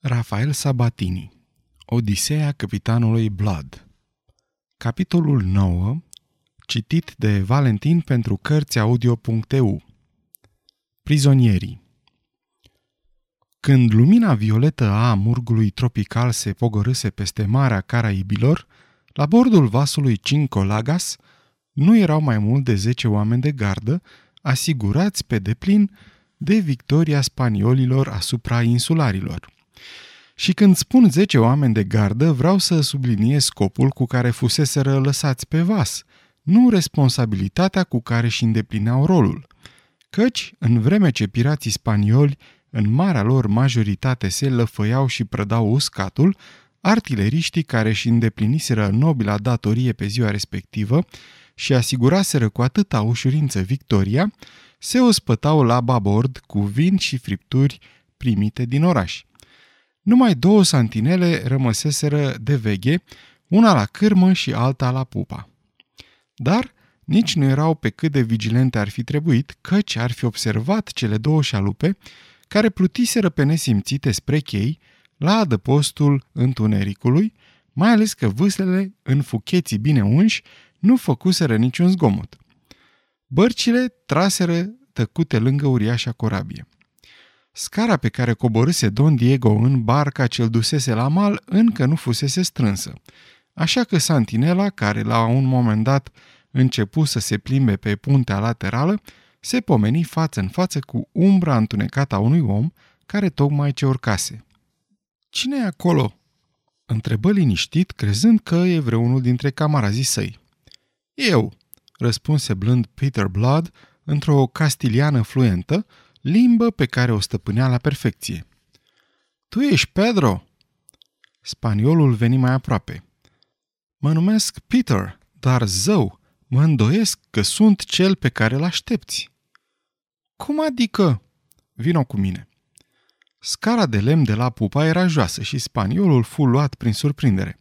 Rafael Sabatini, Odiseea Căpitanului Blood. Capitolul 9, citit de Valentin pentru CărțiAudio.eu. Prizonierii. Când lumina violetă a amurgului tropical se pogorâse peste Marea Caraibilor, la bordul vasului Cinco Llagas nu erau mai mult de 10 oameni de gardă, asigurați pe deplin de victoria spaniolilor asupra insularilor. Și când spun 10 oameni de gardă, vreau să subliniez scopul cu care fuseseră lăsați pe vas, nu responsabilitatea cu care își îndeplineau rolul. Căci, în vreme ce pirații spanioli, în marea lor majoritate, se lăfăiau și prădau uscatul, artileriștii care își îndepliniseră nobila datorie pe ziua respectivă și asiguraseră cu atâta ușurință victoria, se ospătau la babord cu vin și fripturi primite din oraș. Numai 2 santinele rămăseseră de veghe, una la cârmă și alta la pupa. Dar nici nu erau pe cât de vigilente ar fi trebuit, căci ar fi observat cele 2 șalupe care plutiseră pe nesimțite spre chei, la adăpostul întunericului, mai ales că vâslele, în fucheții bine unși, nu făcuseră niciun zgomot. Bărcile traseră tăcute lângă uriașa corabie. Scara pe care coborâse Don Diego în barca ce-l dusese la mal încă nu fusese strânsă, așa că santinela, care la un moment dat începu să se plimbe pe puntea laterală, se pomeni față în față cu umbra întunecată a unui om care tocmai ce urcase. „Cine e acolo?" întrebă liniștit, crezând că e vreunul dintre camarazii săi. „Eu," răspunse blând Peter Blood, într-o castiliană fluentă, limbă pe care o stăpânea la perfecție. „Tu ești Pedro?" Spaniolul veni mai aproape. „Mă numesc Peter, dar zău, mă îndoiesc că sunt cel pe care l-aștepți." „Cum adică?" „Vino cu mine." Scara de lemn de la pupa era joasă și spaniolul fu luat prin surprindere.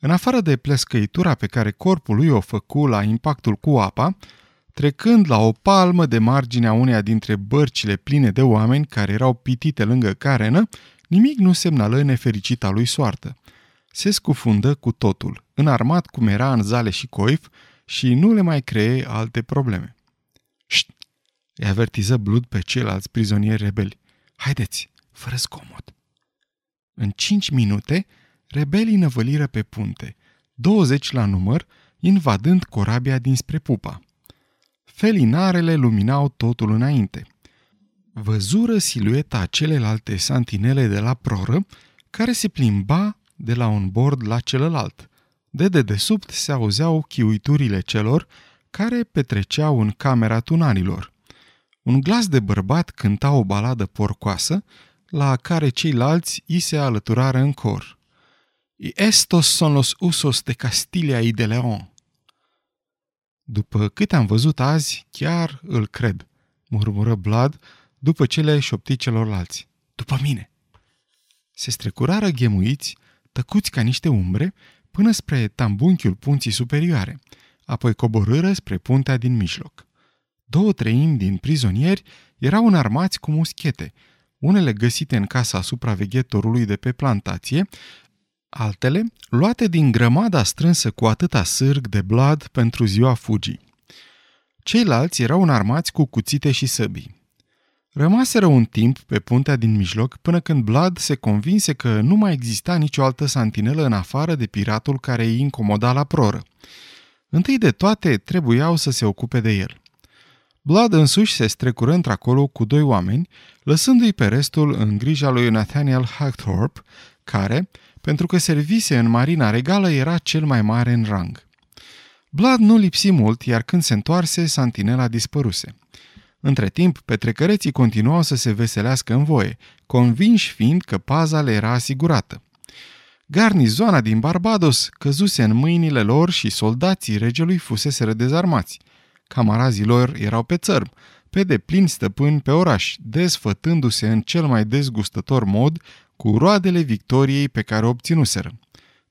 În afară de plescăitura pe care corpul lui o făcu la impactul cu apa, trecând la o palmă de marginea uneia dintre bărcile pline de oameni care erau pitite lângă carenă, nimic nu semnală nefericita lui soartă. Se scufundă cu totul, înarmat cum era în zale și coif, și nu le mai cree alte probleme. „Șt!" îi avertiză Blood pe ceilalți prizonieri rebeli. „Haideți, fără zgomot." În 5 minute, rebelii năvăliră pe punte, 20 la număr, invadând corabia dinspre pupa. Felinarele luminau totul înainte. Văzură silueta celelalte santinele de la proră, care se plimba de la un bord la celălalt. De dedesubt se auzeau chiuiturile celor care petreceau în camera tunarilor. Un glas de bărbat cânta o baladă porcoasă, la care ceilalți i se alăturară în cor. „Estos son los usos de Castilia y de León." „După cât am văzut azi, chiar îl cred," murmură Blood, după ce le șopti celorlalți. „După mine!" Se strecurară ghemuiți, tăcuți ca niște umbre, până spre tambunchiul punții superioare, apoi coborâră spre puntea din mijloc. 2/3 din prizonieri erau înarmați cu muschete, unele găsite în casa supraveghetorului de pe plantație, altele luate din grămada strânsă cu atâta sârg de Blood pentru ziua fugii. Ceilalți erau înarmați cu cuțite și săbii. Rămaseră un timp pe puntea din mijloc până când Blood se convinse că nu mai exista nicio altă santinelă în afară de piratul care îi incomoda la proră. Întâi de toate trebuiau să se ocupe de el. Blood însuși se strecură într-acolo cu 2 oameni, lăsându-i pe restul în grija lui Nathaniel Hagthorpe, care, pentru că servise în marina regală, era cel mai mare în rang. Blood nu lipsi mult, iar când se întoarse, santinela dispăruse. Între timp, petrecăreții continuau să se veselească în voie, convinși fiind că paza le era asigurată. Garnizoana din Barbados căzuse în mâinile lor și soldații regelui fuseseră dezarmați. Camarazii lor erau pe țărm, pe deplin stăpâni pe oraș, desfătându-se în cel mai dezgustător mod cu roadele victoriei pe care o obținuseră.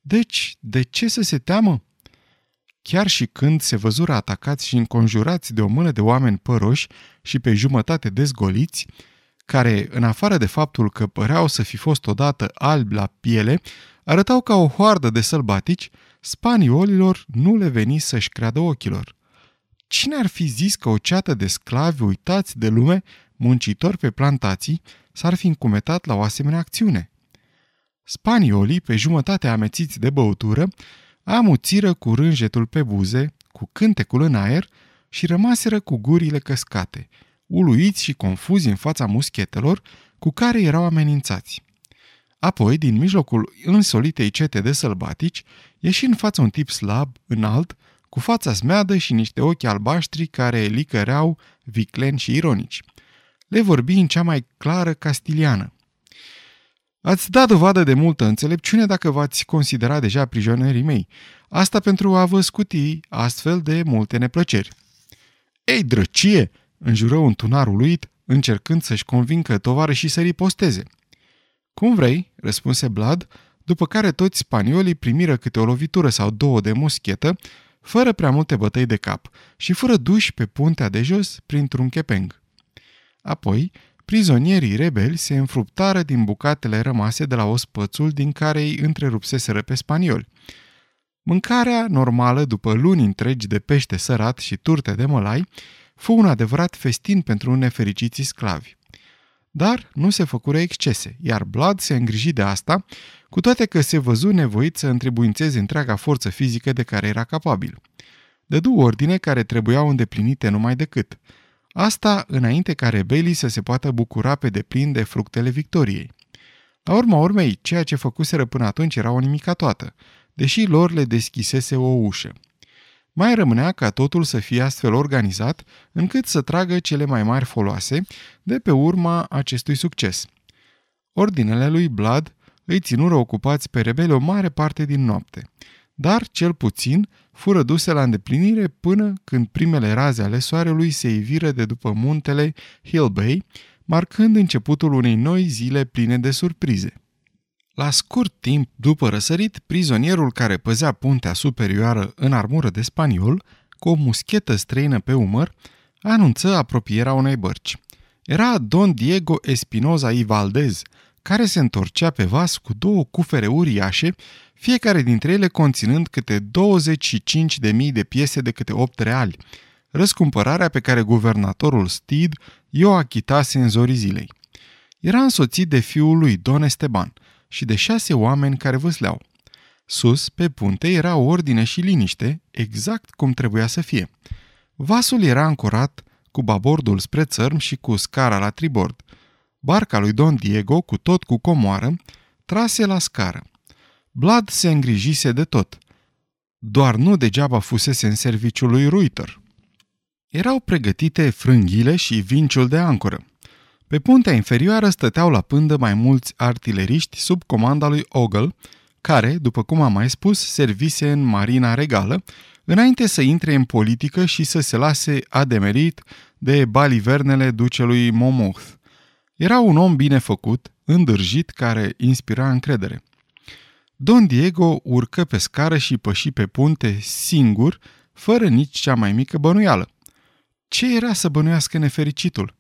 Deci, de ce să se teamă? Chiar și când se văzură atacați și înconjurați de o mână de oameni păroși și pe jumătate dezgoliți, care, în afară de faptul că păreau să fi fost odată albi la piele, arătau ca o hoardă de sălbatici, spaniolilor nu le veni să-și creadă ochilor. Cine ar fi zis că o ceată de sclavi uitați de lume, muncitori pe plantații, s-ar fi încumetat la o asemenea acțiune? Spaniolii, pe jumătate amețiți de băutură, amuțiră cu rânjetul pe buze, cu cântecul în aer și rămaseră cu gurile căscate, uluiți și confuzi în fața muschetelor cu care erau amenințați. Apoi, din mijlocul însolitei cete de sălbatici, ieși în față un tip slab, înalt, cu fața smeadă și niște ochi albaștri care licăreau, vicleni și ironici. Le vorbi în cea mai clară castiliană. Ați dat dovadă de multă înțelepciune dacă v-ați considera deja prizonierii mei. Asta pentru a vă scuti astfel de multe neplăceri. Ei, drăcie! Înjură un tunar uluit, încercând să-și convingă tovarășii să riposteze. Cum vrei, răspunse Blood, după care toți spaniolii primiră câte o lovitură sau două de muschetă, fără prea multe bătăi de cap și fură duși pe puntea de jos printr-un chepeng. Apoi, prizonierii rebeli se înfruptară din bucatele rămase de la ospățul din care îi întrerupseseră pe spanioli. Mâncarea normală după luni întregi de pește sărat și turte de mălai fu un adevărat festin pentru nefericiții sclavi. Dar nu se făcură excese, iar Blood se îngriji de asta, cu toate că se văzu nevoit să întrebuințeze întreaga forță fizică de care era capabil. Dădu ordine care trebuiau îndeplinite numai decât. Asta înainte ca rebelii să se poată bucura pe deplin de fructele victoriei. La urma urmei, ceea ce făcuseră până atunci era o nimica toată, deși lor le deschisese o ușă. Mai rămânea ca totul să fie astfel organizat, încât să tragă cele mai mari foloase de pe urma acestui succes. Ordinele lui Blood îi ținură ocupați pe rebeli o mare parte din noapte, dar cel puțin fură duse la îndeplinire până când primele raze ale soarelui se iviră de după muntele Hill Bay, marcând începutul unei noi zile pline de surprize. La scurt timp după răsărit, prizonierul care păzea puntea superioară în armură de spaniol, cu o muschetă străină pe umăr, anunță apropierea unei bărci. Era Don Diego Espinoza y Valdez, care se întorcea pe vas cu două cufere uriașe, fiecare dintre ele conținând câte 25.000 de piese de câte 8 reali, răscumpărarea pe care guvernatorul Steed i-o achitase în zorii zilei. Era însoțit de fiul lui, Don Esteban, și de 6 oameni care vâsleau. Sus, pe punte, era ordine și liniște, exact cum trebuia să fie. Vasul era ancorat, cu babordul spre țărm și cu scara la tribord. Barca lui Don Diego, cu tot cu comoară, trase la scară. Blood se îngrijise de tot. Doar nu degeaba fusese în serviciul lui Reuter. Erau pregătite frânghile și vinciul de ancoră. Pe puntea inferioară stăteau la pândă mai mulți artileriști sub comanda lui Ogle, care, după cum am mai spus, servise în marina regală, înainte să intre în politică și să se lase ademerit de balivernele ducelui Monmouth. Era un om bine făcut, îndârjit, care inspira încredere. Don Diego urcă pe scară și păși pe punte singur, fără nici cea mai mică bănuială. Ce era să bănuiască nefericitul?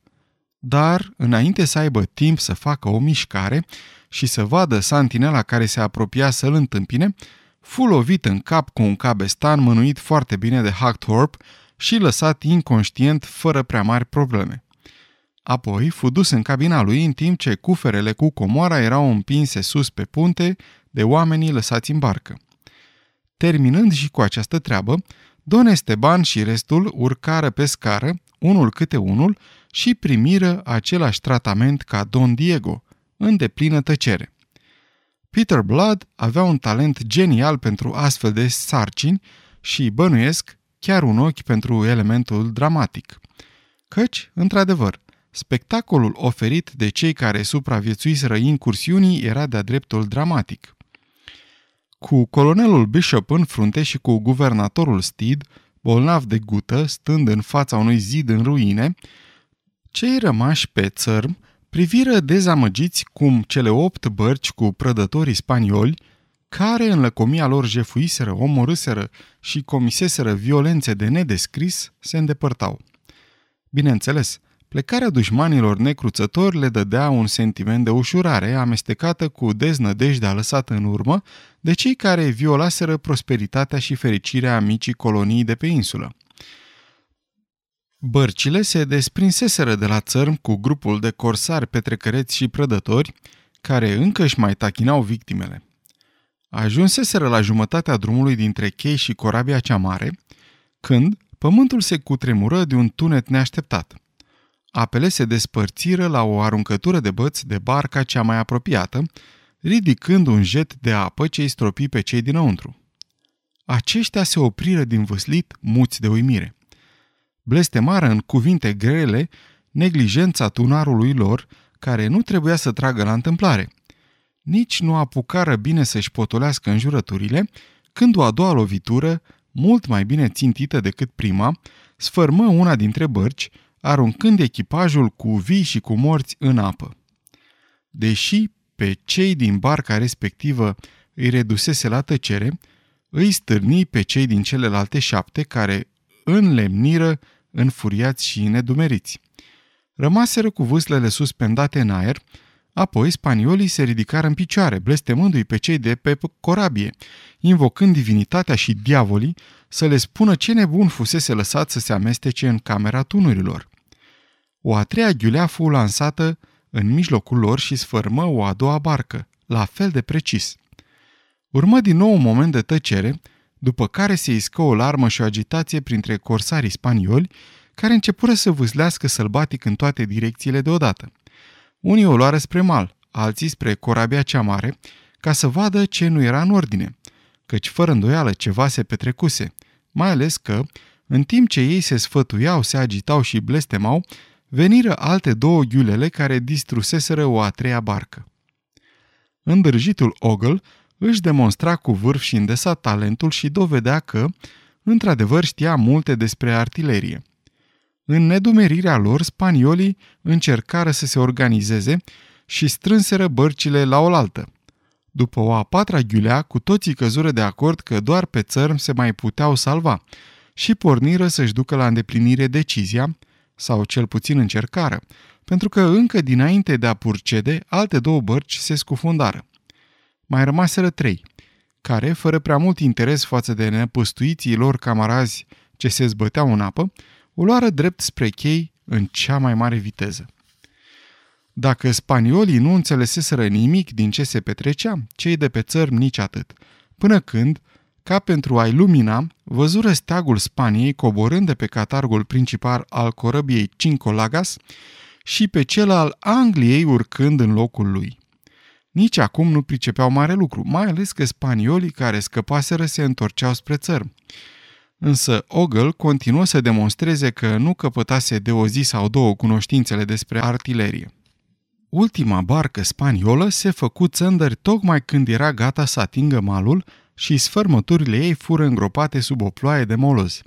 Dar, înainte să aibă timp să facă o mișcare și să vadă santinela care se apropia să-l întâmpine, fu lovit în cap cu un cabestan mânuit foarte bine de Hagthorpe și lăsat inconștient fără prea mari probleme. Apoi fu dus în cabina lui în timp ce cuferele cu comoara erau împinse sus pe punte de oamenii lăsați în barcă. Terminând și cu această treabă, Don Esteban și restul urcară pe scară, unul câte unul, și primiră același tratament ca Don Diego, în deplină tăcere. Peter Blood avea un talent genial pentru astfel de sarcini și, bănuiesc, chiar un ochi pentru elementul dramatic. Căci, într-adevăr, spectacolul oferit de cei care supraviețuiseră incursiunii era de-a dreptul dramatic. Cu colonelul Bishop în frunte și cu guvernatorul Steed, bolnav de gută, stând în fața unui zid în ruine, cei rămași pe țărm priviră dezamăgiți cum cele 8 bărci cu prădătorii spanioli, care în lăcomia lor jefuiseră, omorâseră și comiseseră violențe de nedescris, se îndepărtau. Bineînțeles, Plecarea dușmanilor necruțători le dădea un sentiment de ușurare amestecată cu deznădejdea lăsată în urmă de cei care violaseră prosperitatea și fericirea micii colonii de pe insulă. Bărcile se desprinseseră de la țărm cu grupul de corsari petrecăreți și prădători, care încă își mai tachinau victimele. Ajunseseră la jumătatea drumului dintre chei și corabia cea mare, când pământul se cutremură de un tunet neașteptat. Apele se despărțiră la o aruncătură de băți de barca cea mai apropiată, ridicând un jet de apă ce îi stropi pe cei dinăuntru. Aceștia se opriră din văslit, muți de uimire. Blestemară în cuvinte grele neglijența tunarului lor, care nu trebuia să tragă la întâmplare. Nici nu apucară bine să-și potolească înjurăturile, când o a doua lovitură, mult mai bine țintită decât prima, sfârmă una dintre bărci, aruncând echipajul cu vii și cu morți în apă. Deși pe cei din barca respectivă îi redusese la tăcere, îi stârni pe cei din celelalte 7 care înlemniră, înfuriați și nedumeriți. Rămaseră cu vâslele suspendate în aer, apoi spaniolii se ridicară în picioare, blestemându-i pe cei de pe corabie, invocând divinitatea și diavolii să le spună ce nebun fusese lăsat să se amestece în camera tunurilor. O a treia ghiulea fu lansată în mijlocul lor și sfârmă o a doua barcă, la fel de precis. Urmă din nou un moment de tăcere, după care se iscă o larmă și o agitație printre corsarii spanioli, care începură să vâslească sălbatic în toate direcțiile deodată. Unii o luară spre mal, alții spre corabia cea mare, ca să vadă ce nu era în ordine, căci fără îndoială ceva se petrecuse, mai ales că, în timp ce ei se sfătuiau, se agitau și blestemau, veniră alte două ghiulele care distruseseră o a treia barcă. Îndârjitul Ogle își demonstra cu vârf și îndesat talentul și dovedea că, într-adevăr, știa multe despre artilerie. În nedumerirea lor, spaniolii încercară să se organizeze și strânseră bărcile la oaltă. După o a patra ghiulea, cu toții căzură de acord că doar pe țărm se mai puteau salva și porniră să-și ducă la îndeplinire decizia, sau cel puțin încercară, pentru că încă dinainte de a purcede, alte două bărci se scufundară. Mai rămaseră 3, care, fără prea mult interes față de nepăstuiții lor camarazi ce se zbăteau în apă, o luară drept spre chei în cea mai mare viteză. Dacă spaniolii nu înțeleseseră nimic din ce se petrecea, cei de pe țărm nici atât, până când, ca pentru a-i lumina, văzură steagul Spaniei coborând de pe catargul principal al corăbiei Cinco Llagas și pe cel al Angliei urcând în locul lui. Nici acum nu pricepeau mare lucru, mai ales că spaniolii care scăpaseră se întorceau spre țărm. Însă Ogle continuă să demonstreze că nu căpătase de o zi sau două cunoștințele despre artilerie. Ultima barcă spaniolă se făcu țândări tocmai când era gata să atingă malul și sfărmăturile ei fură îngropate sub o ploaie de moloz.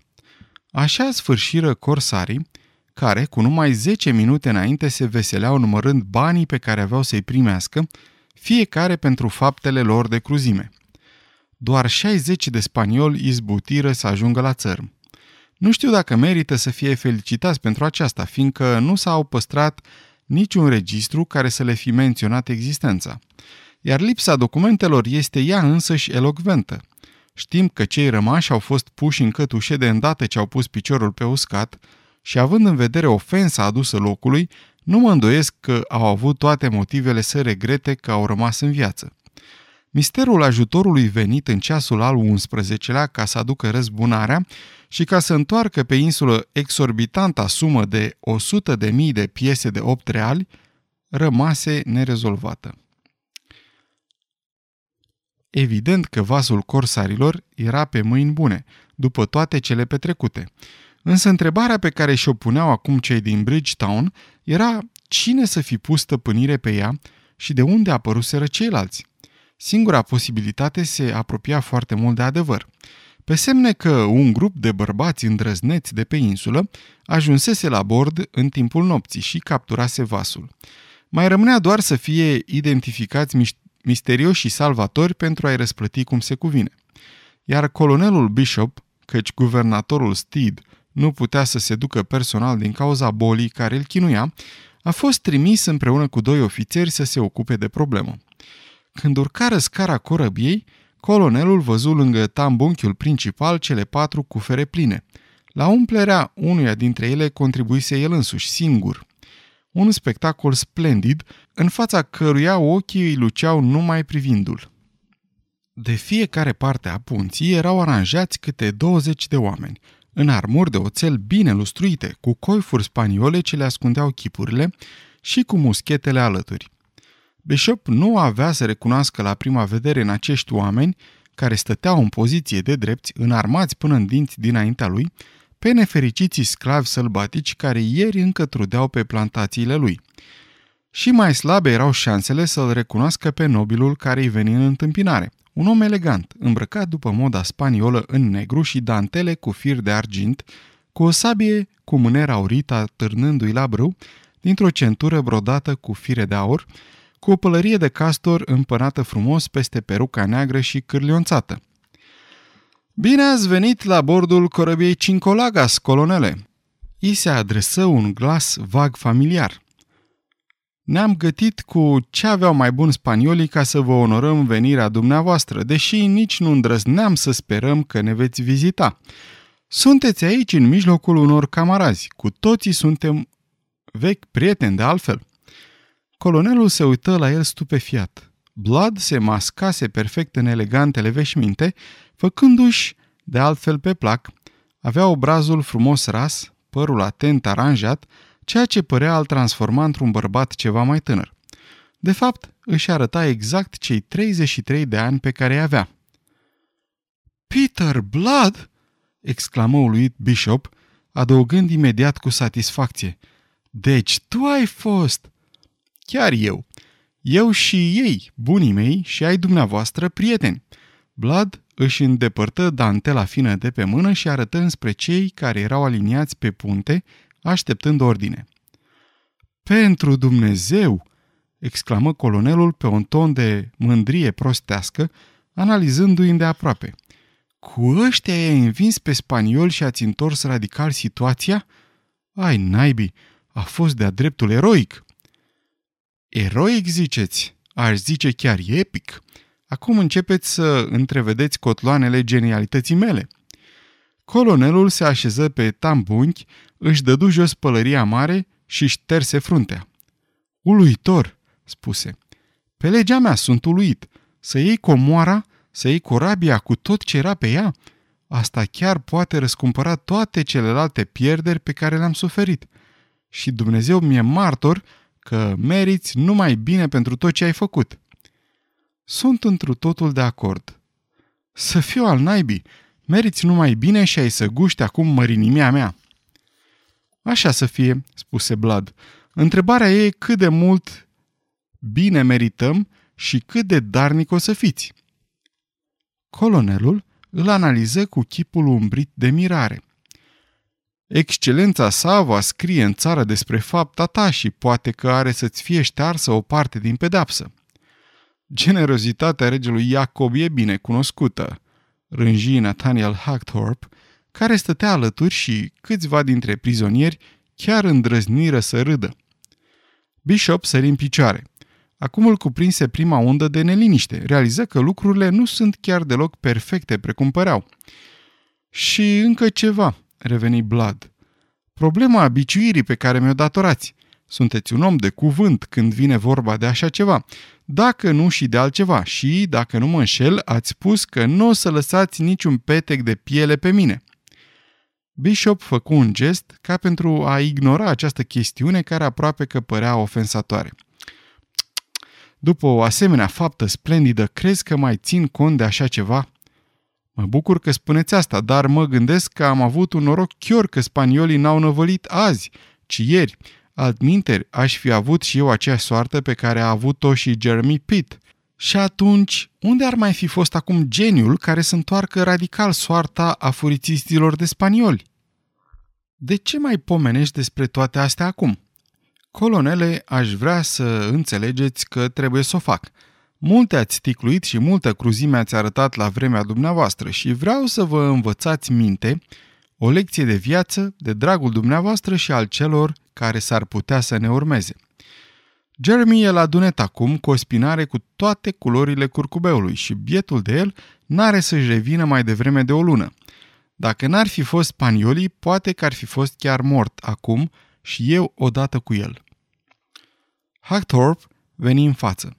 Așa sfârșiră corsarii, care cu numai 10 minute înainte se veseleau numărând banii pe care aveau să-i primească, fiecare pentru faptele lor de cruzime. Doar 60 de spanioli izbutiră să ajungă la țărm. Nu știu dacă merită să fie felicitați pentru aceasta, fiindcă nu s-au păstrat niciun registru care să le fi menționat existența. Iar lipsa documentelor este ea însăși elocventă. Știm că cei rămași au fost puși în cătușe de îndată ce au pus piciorul pe uscat și, având în vedere ofensa adusă locului, nu mă îndoiesc că au avut toate motivele să regrete că au rămas în viață. Misterul ajutorului venit în ceasul al 11-lea ca să aducă răzbunarea și ca să întoarcă pe insulă exorbitanta sumă de 100.000 de piese de 8 reali rămase nerezolvată. Evident că vasul corsarilor era pe mâini bune, după toate cele petrecute. Însă întrebarea pe care și-o puneau acum cei din Bridgetown era cine să fi pus stăpânire pe ea și de unde apăruseră ceilalți. Singura posibilitate se apropia foarte mult de adevăr. Pe semne că un grup de bărbați îndrăzneți de pe insulă ajunsese la bord în timpul nopții și capturase vasul. Mai rămânea doar să fie identificați misterioși și salvatori pentru a-i răsplăti cum se cuvine. Iar colonelul Bishop, căci guvernatorul Steed nu putea să se ducă personal din cauza bolii care îl chinuia, a fost trimis împreună cu doi ofițeri să se ocupe de problemă. Când urcară scara corăbiei, colonelul văzu lângă tambunchiul principal cele patru cufere pline. La umplerea unuia dintre ele contribuise el însuși, singur. Un spectacol splendid, în fața căruia ochii îi luceau numai privindu-l. De fiecare parte a punții erau aranjați câte 20 de oameni, în armuri de oțel bine lustruite, cu coifuri spaniole ce le ascundeau chipurile și cu muschetele alături. Bishop nu avea să recunoască la prima vedere în acești oameni, care stăteau în poziție de drepți, înarmați până în dinți dinaintea lui, pe nefericiții sclavi sălbatici care ieri încă trudeau pe plantațiile lui. Și mai slabe erau șansele să-l recunoască pe nobilul care îi veni în întâmpinare, un om elegant, îmbrăcat după moda spaniolă în negru și dantele cu fir de argint, cu o sabie cu mâner aurită târnându-i la brâu, dintr-o centură brodată cu fire de aur, cu o pălărie de castor împănată frumos peste peruca neagră și cârlionțată. "Bine ați venit la bordul corăbiei Cinco Llagas, colonele!" I se adresă un glas vag familiar. "Ne-am gătit cu ce aveau mai bun spaniolii ca să vă onorăm venirea dumneavoastră, deși nici nu îndrăzneam să sperăm că ne veți vizita. Sunteți aici în mijlocul unor camarazi, cu toții suntem vechi prieteni de altfel." Colonelul se uită la el stupefiat. Blood se mascase perfect în elegantele veșminte, făcându-și de altfel pe plac. Avea obrazul frumos ras, părul atent aranjat, ceea ce părea al transforma într-un bărbat ceva mai tânăr. De fapt, își arăta exact cei 33 de ani pe care îi avea. "Peter Blood!" exclamă uluit Bishop, adăugând imediat cu satisfacție. "Deci tu ai fost!" "Chiar eu. Eu și ei, bunii mei și ai dumneavoastră, prieteni." Blood își îndepărtă dantela fină de pe mână și arătă înspre cei care erau aliniați pe punte, așteptând ordine. "Pentru Dumnezeu!" exclamă colonelul pe un ton de mândrie prostească, analizându-i îndeaproape. "Cu ăștia i-ai învins pe spaniol și ați întors radical situația? Ai naibii, a fost de-a dreptul eroic!" "Eroic, ziceți? Aș zice chiar epic. Acum începeți să întrevedeți cotloanele genialității mele." Colonelul se așeză pe tambunchi, își dădu jos pălăria mare și șterse fruntea. "Uluitor!" spuse. "Pe legea mea sunt uluit. Să iei comoara, să iei corabia cu tot ce era pe ea? Asta chiar poate răscumpăra toate celelalte pierderi pe care le-am suferit. Și Dumnezeu mi-e martor că meriți numai bine pentru tot ce ai făcut." "Sunt întru totul de acord." "Să fiu al naibii, meriți numai bine și ai să guști acum mărinimea mea." "Așa să fie," spuse Blood. "Întrebarea e cât de mult bine merităm și cât de darnic o să fiți." Colonelul îl analiză cu chipul umbrit de mirare. "Excelența sa va scrie în țară despre fapta ta și poate că are să-ți fie ștearsă o parte din pedapsă." "Generozitatea regelui Iacob e bine cunoscută," rânjii Nathaniel Hagthorpe, care stătea alături, și câțiva dintre prizonieri chiar îndrăzniră să râdă. Bishop sări în picioare. Acum îl cuprinse prima undă de neliniște, realiză că lucrurile nu sunt chiar deloc perfecte precum păreau. "Și încă ceva," reveni Blood. "Problema abiciuirii pe care mi-o datorați. Sunteți un om de cuvânt când vine vorba de așa ceva. Dacă nu și de altceva și, dacă nu mă înșel, ați spus că nu o să lăsați niciun petec de piele pe mine." Bishop făcu un gest ca pentru a ignora această chestiune care aproape că părea ofensatoare. "După o asemenea faptă splendidă, crezi că mai țin cont de așa ceva? Mă bucur că spuneți asta, dar mă gândesc că am avut un noroc chior că spaniolii n-au năvălit azi, ci ieri. Altminteri, aș fi avut și eu aceeași soartă pe care a avut-o și Jeremy Pitt. Și atunci, unde ar mai fi fost acum geniul care să întoarcă radical soarta a furițistilor de spanioli?" "De ce mai pomenești despre toate astea acum?" "Colonele, aș vrea să înțelegeți că trebuie să o fac. Multe ați sticluit și multă cruzime ați arătat la vremea dumneavoastră și vreau să vă învățați minte, O lecție de viață, de dragul dumneavoastră și al celor care s-ar putea să ne urmeze. Jeremy e la Dunet acum cu o spinare cu toate culorile curcubeului și bietul de el n-are să-și revină mai devreme de o lună. Dacă n-ar fi fost spaniolii, poate că ar fi fost chiar mort acum și eu odată cu el. Hagthorpe veni în față.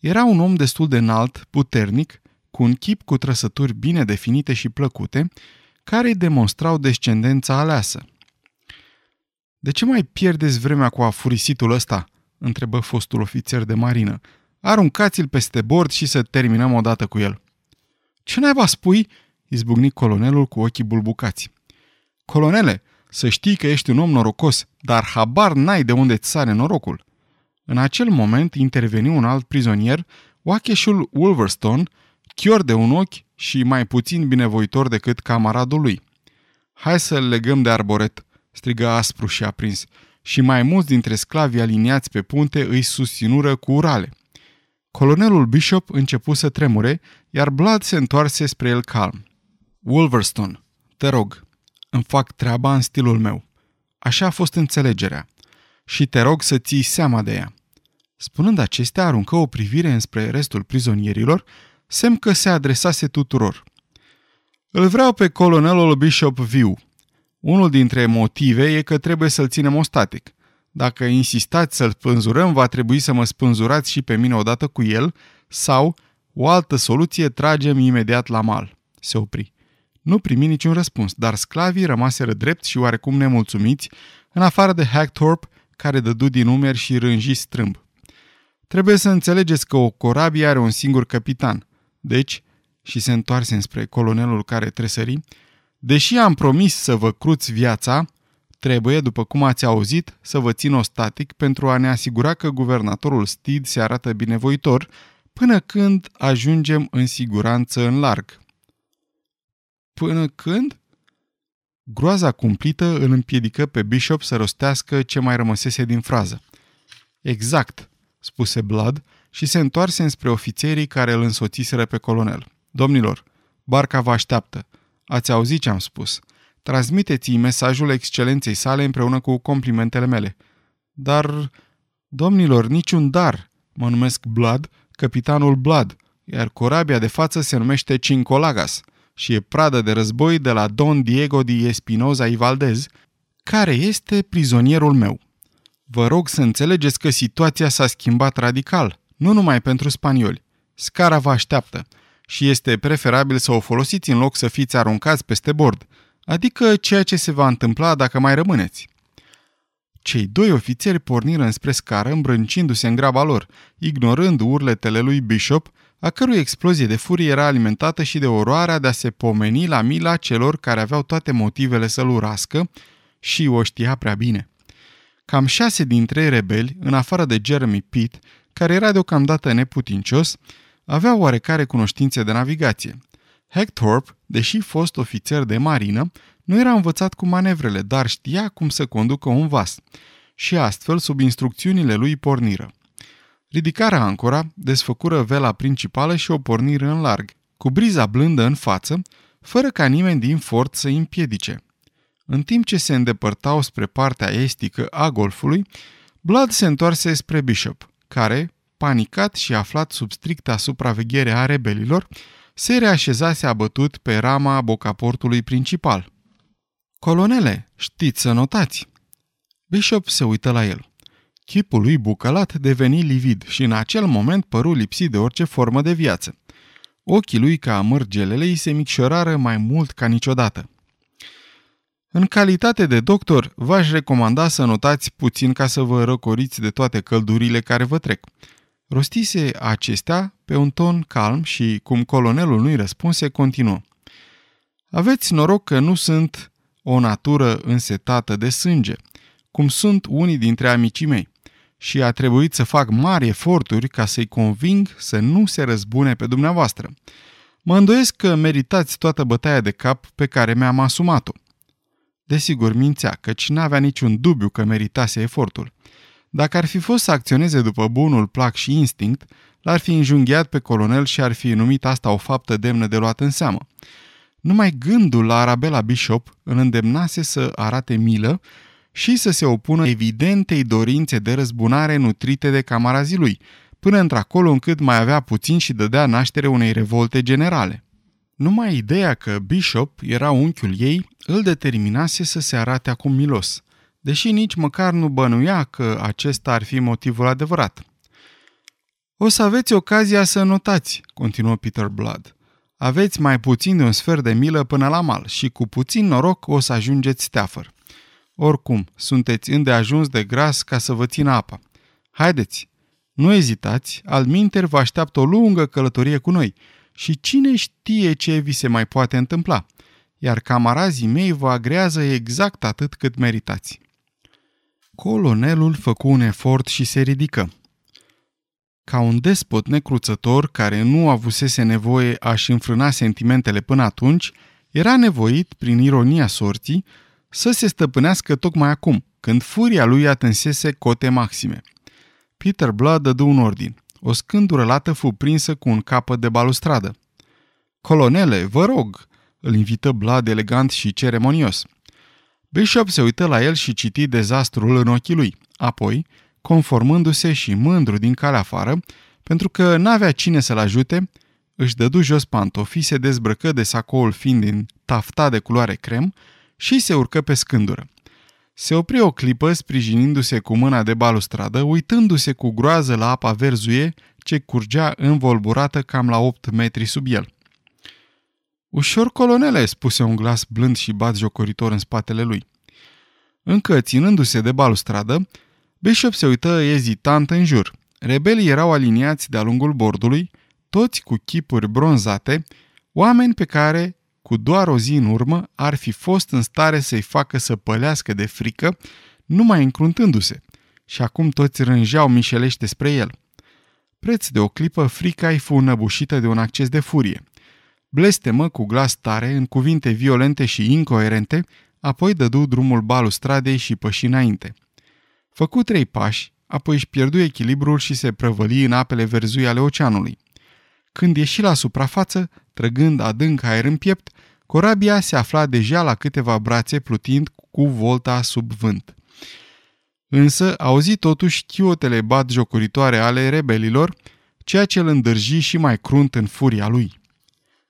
Era un om destul de înalt, puternic, cu un chip cu trăsături bine definite și plăcute, care îi demonstrau descendența aleasă. "De ce mai pierdeți vremea cu afurisitul ăsta?" întrebă fostul ofițer de marină. "Aruncați-l peste bord și să terminăm odată cu el." "Ce naiba spui?" izbucni colonelul cu ochii bulbucați. "Colonele, să știi că ești un om norocos, dar habar n-ai de unde-ți sare norocul." În acel moment interveni un alt prizonier, oacheșul Wolverstone, chior de un ochi și mai puțin binevoitor decât camaradul lui. "Hai să-l legăm de arboret," strigă aspru și aprins, și mai mulți dintre sclavii aliniați pe punte îi susținură cu urale. Colonelul Bishop începu să tremure, iar Blood se întoarse spre el calm. "Wolverstone, te rog, îmi fac treaba în stilul meu. Așa a fost înțelegerea. Și te rog să ții seama de ea." Spunând acestea, aruncă o privire înspre restul prizonierilor, semn că se adresase tuturor. "Îl vreau pe colonelul Bishop viu. Unul dintre motive e că trebuie să-l ținem ostatic. Dacă insistați să-l spânzurăm, va trebui să mă spânzurați și pe mine odată cu el, sau, o altă soluție, tragem imediat la mal." Se opri. Nu primi niciun răspuns, dar sclavii rămaseră drepți și oarecum nemulțumiți, în afară de Hagthorpe, care dădu din umeri și rânji strâmb. "Trebuie să înțelegeți că o corabie are un singur căpitan. Deci," și se întoarse înspre colonelul care tresări, "deși am promis să vă cruți viața, trebuie, după cum ați auzit, să vă țin ostatic pentru a ne asigura că guvernatorul Steed se arată binevoitor până când ajungem în siguranță în larg." "Până când?" Groaza cumplită îl împiedică pe Bishop să rostească ce mai rămăsese din frază. "Exact," spuse Blood și se întoarse înspre ofițerii care îl însoțiseră pe colonel. "Domnilor, barca vă așteaptă. Ați auzit ce am spus. Transmiteți-i mesajul excelenței sale împreună cu complimentele mele." "Dar, domnilor, niciun dar. Mă numesc Blood, căpitanul Blood, iar corabia de față se numește Cinco Llagas și e pradă de război de la Don Diego Espinoza y Valdez, care este prizonierul meu. Vă rog să înțelegeți că situația s-a schimbat radical, nu numai pentru spanioli. Scara vă așteaptă și este preferabil să o folosiți în loc să fiți aruncați peste bord, adică ceea ce se va întâmpla dacă mai rămâneți." Cei doi ofițeri porniră înspre scară, îmbrâncindu-se în graba lor, ignorând urletele lui Bishop, a cărui explozie de furie era alimentată și de oroarea de a se pomeni la mila celor care aveau toate motivele să-l urască și o știa prea bine. Cam 6 din 3 rebeli, în afară de Jeremy Pitt, care era deocamdată neputincios, aveau oarecare cunoștințe de navigație. Hagthorpe, deși fost ofițer de marină, nu era învățat cu manevrele, dar știa cum să conducă un vas. Și astfel, sub instrucțiunile lui, porniră. Ridicarea ancora, desfăcură vela principală și o porniră în larg, cu briza blândă în față, fără ca nimeni din fort să îi împiedice. În timp ce se îndepărtau spre partea estică a golfului, Blood se întoarse spre Bishop, care, panicat și aflat sub stricta supraveghere a rebelilor, se reașezase abătut pe rama bocaportului principal. "Colonele, știți să notați." Bishop se uită la el. Chipul lui bucălat deveni livid și în acel moment păru lipsit de orice formă de viață. Ochii lui ca mărgelele îi se micșorară mai mult ca niciodată. "În calitate de doctor, v-aș recomanda să notați puțin ca să vă răcoriți de toate căldurile care vă trec." Rostise acestea pe un ton calm și, cum colonelul nu-i răspunse, continuă. "Aveți noroc că nu sunt o natură însetată de sânge, cum sunt unii dintre amicii mei, și a trebuit să fac mari eforturi ca să-i conving să nu se răzbune pe dumneavoastră. Mă îndoiesc că meritați toată bătaia de cap pe care mi-am asumat-o." Desigur mințea, căci n-avea niciun dubiu că meritase efortul. Dacă ar fi fost să acționeze după bunul plac și instinct, l-ar fi înjunghiat pe colonel și ar fi numit asta o faptă demnă de luat în seamă. Numai gândul la Arabela Bishop îl îndemnase să arate milă și să se opună evidentei dorințe de răzbunare nutrite de camarazii lui, până într-acolo încât mai avea puțin și dădea naștere unei revolte generale. Numai ideea că Bishop era unchiul ei îl determinase să se arate acum milos, deși nici măcar nu bănuia că acesta ar fi motivul adevărat. "O să aveți ocazia să notați," continuă Peter Blood. "Aveți mai puțin de un sfert de milă până la mal și cu puțin noroc o să ajungeți Stafford. Oricum, sunteți îndeajuns de gras ca să vă țină apa. Haideți! Nu ezitați, altminteri vă așteaptă o lungă călătorie cu noi și cine știe ce vi se mai poate întâmpla, iar camarazii mei vă agrează exact atât cât meritați." Colonelul făcu un efort și se ridică. Ca un despot necruțător care nu avusese nevoie a-și înfrâna sentimentele până atunci, era nevoit, prin ironia sorții, să se stăpânească tocmai acum, când furia lui atinsese cote maxime. Peter Blood dădu un ordin. O scândură lată fu prinsă cu un capăt de balustradă. "Colonele, vă rog!" îl invită Blood elegant și ceremonios. Bishop se uită la el și citi dezastrul în ochii lui. Apoi, conformându-se și mândru din calea afară, pentru că n-avea cine să-l ajute, își dădu jos pantofii, se dezbrăcă de sacoul fin din tafta de culoare crem și se urcă pe scândură. Se opri o clipă sprijinindu-se cu mâna de balustradă, uitându-se cu groază la apa verzuie ce curgea învolburată cam la 8 metri sub el. "Ușor, colonele," spuse un glas blând și batjocoritor în spatele lui. Încă ținându-se de balustradă, Bishop se uită ezitant în jur. Rebelii erau aliniați de-a lungul bordului, toți cu chipuri bronzate, oameni pe care, cu doar o zi în urmă, ar fi fost în stare să-i facă să pălească de frică, numai încruntându-se, și acum toți rânjeau mișelește spre el. Preț de o clipă, frica-i fu înăbușită de un acces de furie. Blestemă cu glas tare, în cuvinte violente și incoerente, apoi dădu drumul balustradei și păși înainte. Făcu 3 pași, apoi își pierdu echilibrul și se prăvăli în apele verzui ale oceanului. Când ieși la suprafață, trăgând adânc aer în piept, corabia se afla deja la câteva brațe plutind cu volta sub vânt. Însă auzi totuși chiotele batjocuritoare ale rebelilor, ceea ce îl îndârji și mai crunt în furia lui.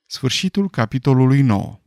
Sfârșitul capitolului 9.